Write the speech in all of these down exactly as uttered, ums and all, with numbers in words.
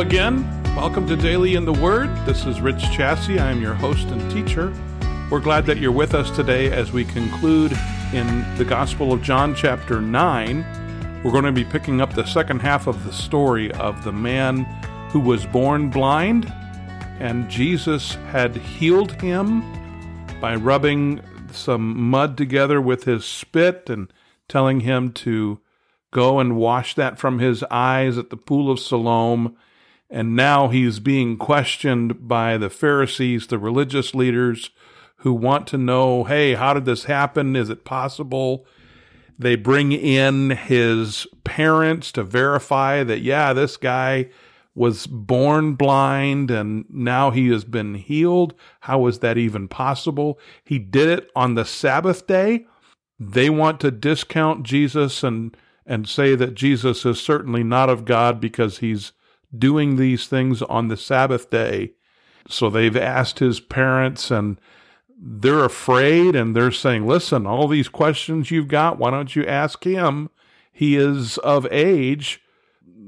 Hello again. Welcome to Daily in the Word. This is Rich Chassie. I am your host and teacher. We're glad that you're with us today as we conclude in the Gospel of John chapter nine. We're going to be picking up the second half of the story of the man who was born blind, and Jesus had healed him by rubbing some mud together with his spit and telling him to go and wash that from his eyes at the Pool of Siloam. And now he's being questioned by the Pharisees, the religious leaders, who want to know, hey, how did this happen? Is it possible? They bring in his parents to verify that, yeah, this guy was born blind and now he has been healed. How is that even possible? He did it on the Sabbath day. They want to discount Jesus and, and say that Jesus is certainly not of God because he's doing these things on the Sabbath day. So they've asked his parents, and they're afraid, and they're saying, listen, all these questions you've got, why don't you ask him? He is of age.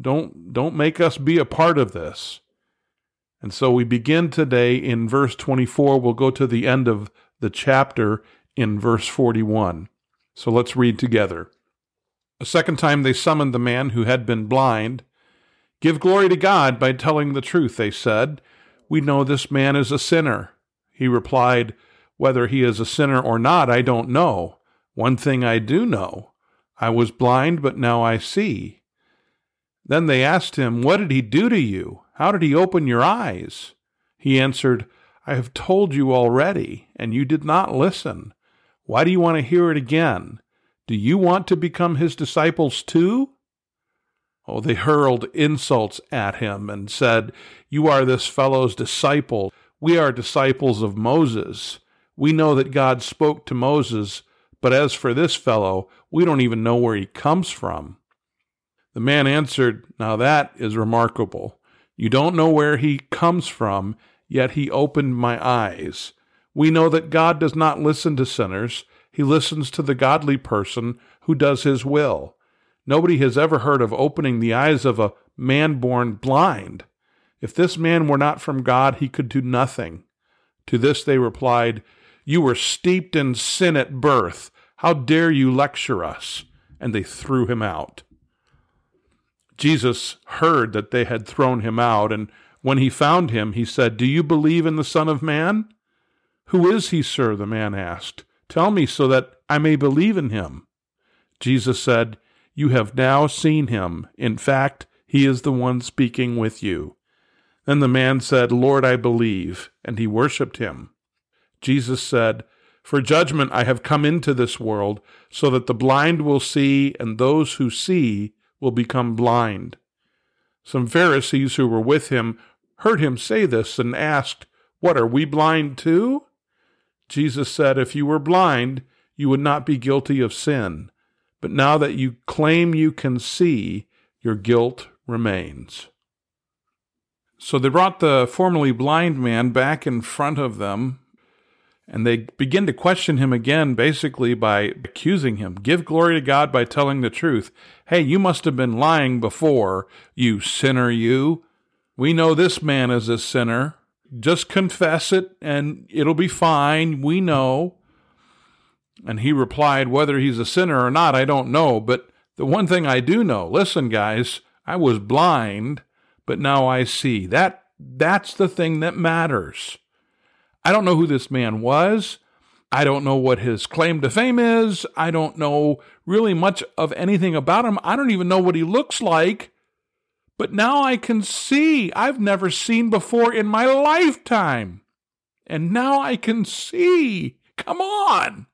Don't, don't make us be a part of this. And so we begin today in verse twenty-four. We'll go to the end of the chapter in verse forty-one. So let's read together. A second time they summoned the man who had been blind. Give glory to God by telling the truth, they said. We know this man is a sinner. He replied, whether he is a sinner or not, I don't know. One thing I do know, I was blind, but now I see. Then they asked him, what did he do to you? How did he open your eyes? He answered, I have told you already, and you did not listen. Why do you want to hear it again? Do you want to become his disciples too? Oh, they hurled insults at him and said, you are this fellow's disciple. We are disciples of Moses. We know that God spoke to Moses, but as for this fellow, we don't even know where he comes from. The man answered, now that is remarkable. You don't know where he comes from, yet he opened my eyes. We know that God does not listen to sinners. He listens to the godly person who does his will. Nobody has ever heard of opening the eyes of a man born blind. If this man were not from God, he could do nothing. To this they replied, you were steeped in sin at birth. How dare you lecture us? And they threw him out. Jesus heard that they had thrown him out, and when he found him, he said, do you believe in the Son of Man? Who is he, sir? The man asked. Tell me so that I may believe in him. Jesus said, you have now seen him. In fact, he is the one speaking with you. Then the man said, Lord, I believe, and he worshipped him. Jesus said, for judgment I have come into this world, so that the blind will see, and those who see will become blind. Some Pharisees who were with him heard him say this and asked, what, are we blind too? Jesus said, if you were blind, you would not be guilty of sin. But now that you claim you can see, your guilt remains. So they brought the formerly blind man back in front of them, and they begin to question him again, basically by accusing him. Give glory to God by telling the truth. Hey, you must have been lying before, you sinner, you. We know this man is a sinner. Just confess it, and it'll be fine. We know. And he replied, whether he's a sinner or not, I don't know, but the one thing I do know, listen, guys, I was blind, but now I see. That that's the thing that matters. I don't know who this man was. I don't know what his claim to fame is. I don't know really much of anything about him. I don't even know what he looks like, but now I can see. I've never seen before in my lifetime, and now I can see. Come on.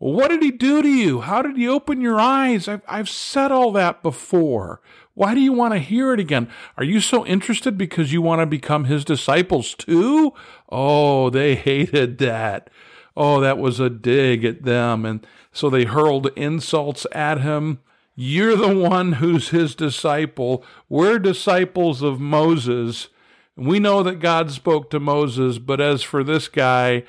Well, what did he do to you? How did he open your eyes? I've, I've said all that before. Why do you want to hear it again? Are you so interested because you want to become his disciples too? Oh, they hated that. Oh, that was a dig at them. And so they hurled insults at him. You're the one who's his disciple. We're disciples of Moses. We know that God spoke to Moses, but as for this guy,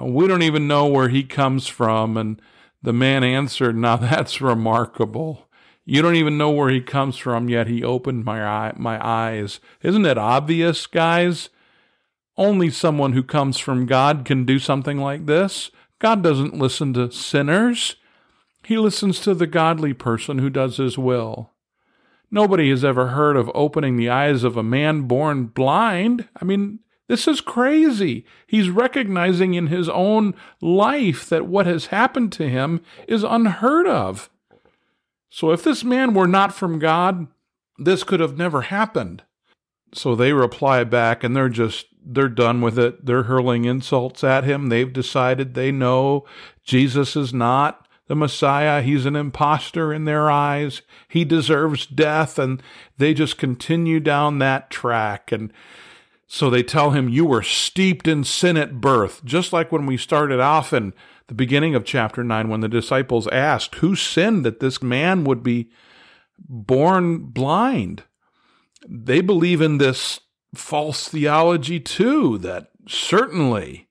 we don't even know where he comes from. And the man answered, now that's remarkable. You don't even know where he comes from, yet he opened my eye, my eyes. Isn't it obvious, guys? Only someone who comes from God can do something like this. God doesn't listen to sinners. He listens to the godly person who does his will. Nobody has ever heard of opening the eyes of a man born blind. I mean, this is crazy. He's recognizing in his own life that what has happened to him is unheard of. So if this man were not from God, this could have never happened. So they reply back, and they're just, they're done with it. They're hurling insults at him. They've decided they know Jesus is not the Messiah. He's an imposter in their eyes. He deserves death. And they just continue down that track. And so they tell him, you were steeped in sin at birth, just like when we started off in the beginning of chapter nine, when the disciples asked, who sinned that this man would be born blind? They believe in this false theology too, that certainly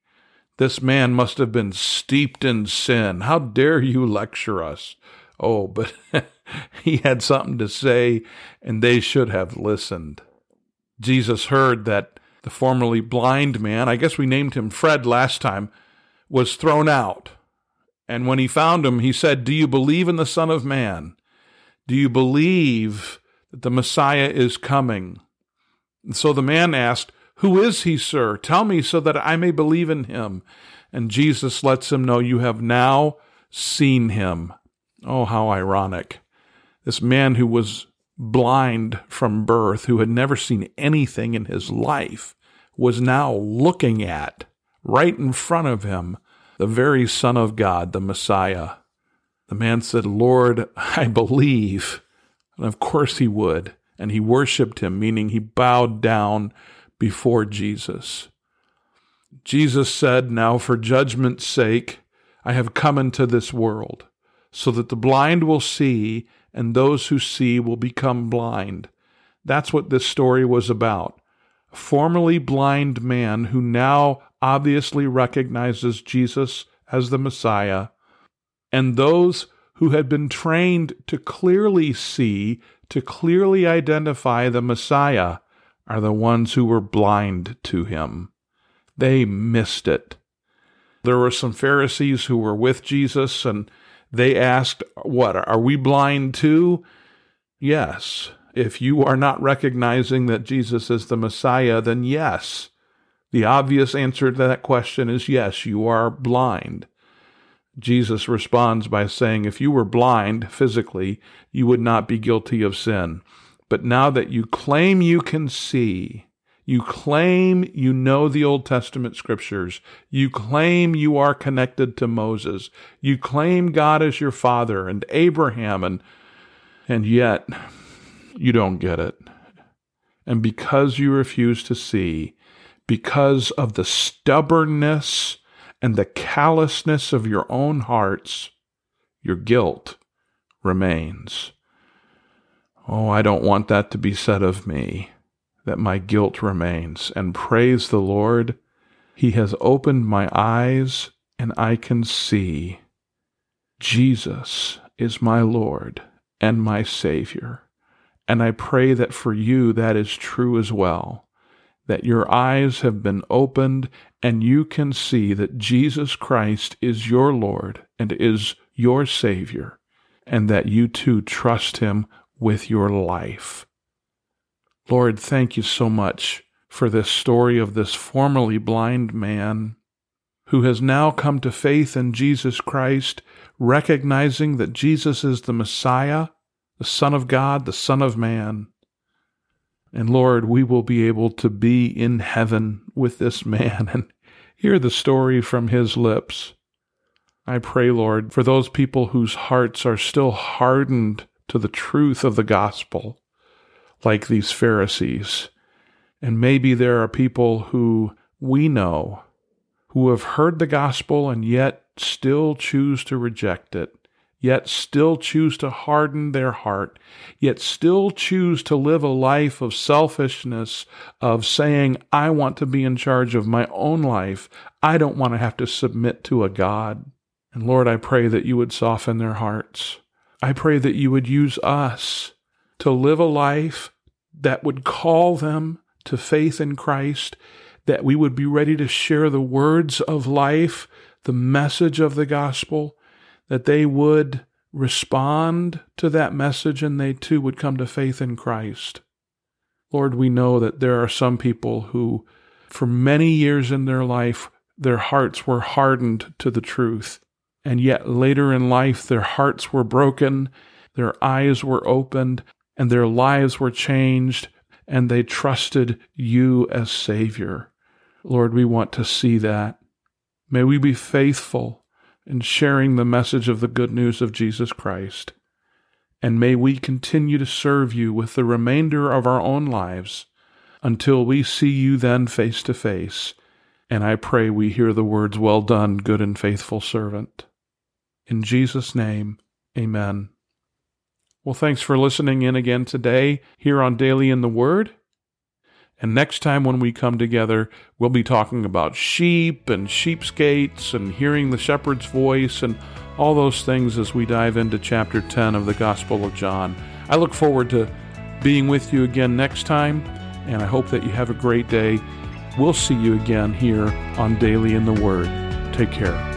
this man must have been steeped in sin. How dare you lecture us? Oh, but he had something to say, and they should have listened. Jesus heard that the formerly blind man, I guess we named him Fred last time, was thrown out. And when he found him, he said, do you believe in the Son of Man? Do you believe that the Messiah is coming? And so the man asked, who is he, sir? Tell me so that I may believe in him. And Jesus lets him know, you have now seen him. Oh, how ironic. This man who was blind from birth, who had never seen anything in his life, was now looking at, right in front of him, the very Son of God, the Messiah. The man said, Lord, I believe. And of course he would. And he worshiped him, meaning he bowed down before Jesus. Jesus said, now for judgment's sake, I have come into this world, so that the blind will see, and those who see will become blind. That's what this story was about. A formerly blind man who now obviously recognizes Jesus as the Messiah, and those who had been trained to clearly see, to clearly identify the Messiah, are the ones who were blind to him. They missed it. There were some Pharisees who were with Jesus, and they asked, what, are we blind too? Yes. If you are not recognizing that Jesus is the Messiah, then yes. The obvious answer to that question is yes, you are blind. Jesus responds by saying, if you were blind physically, you would not be guilty of sin. But now that you claim you can see, you claim you know the Old Testament scriptures. You claim you are connected to Moses. You claim God as your father and Abraham, and and yet you don't get it. And because you refuse to see, because of the stubbornness and the callousness of your own hearts, your guilt remains. Oh, I don't want that to be said of me, that my guilt remains. And praise the Lord, he has opened my eyes, and I can see. Jesus is my Lord and my Savior. And I pray that for you that is true as well, that your eyes have been opened, and you can see that Jesus Christ is your Lord and is your Savior, and that you too trust him with your life. Lord, thank you so much for this story of this formerly blind man who has now come to faith in Jesus Christ, recognizing that Jesus is the Messiah, the Son of God, the Son of Man. And Lord, we will be able to be in heaven with this man and hear the story from his lips. I pray, Lord, for those people whose hearts are still hardened to the truth of the gospel, like these Pharisees. And maybe there are people who we know who have heard the gospel and yet still choose to reject it, yet still choose to harden their heart, yet still choose to live a life of selfishness, of saying, I want to be in charge of my own life. I don't want to have to submit to a God. And Lord, I pray that you would soften their hearts. I pray that you would use us to live a life that would call them to faith in Christ, that we would be ready to share the words of life, the message of the gospel, that they would respond to that message and they too would come to faith in Christ. Lord, we know that there are some people who, for many years in their life, their hearts were hardened to the truth, and yet later in life their hearts were broken, their eyes were opened, and their lives were changed, and they trusted you as Savior. Lord, we want to see that. May we be faithful in sharing the message of the good news of Jesus Christ, and may we continue to serve you with the remainder of our own lives until we see you then face to face. And I pray we hear the words, "Well done, good and faithful servant." In Jesus' name, amen. Well, thanks for listening in again today here on Daily in the Word. And next time when we come together, we'll be talking about sheep and sheep's gates and hearing the shepherd's voice and all those things as we dive into chapter ten of the Gospel of John. I look forward to being with you again next time, and I hope that you have a great day. We'll see you again here on Daily in the Word. Take care.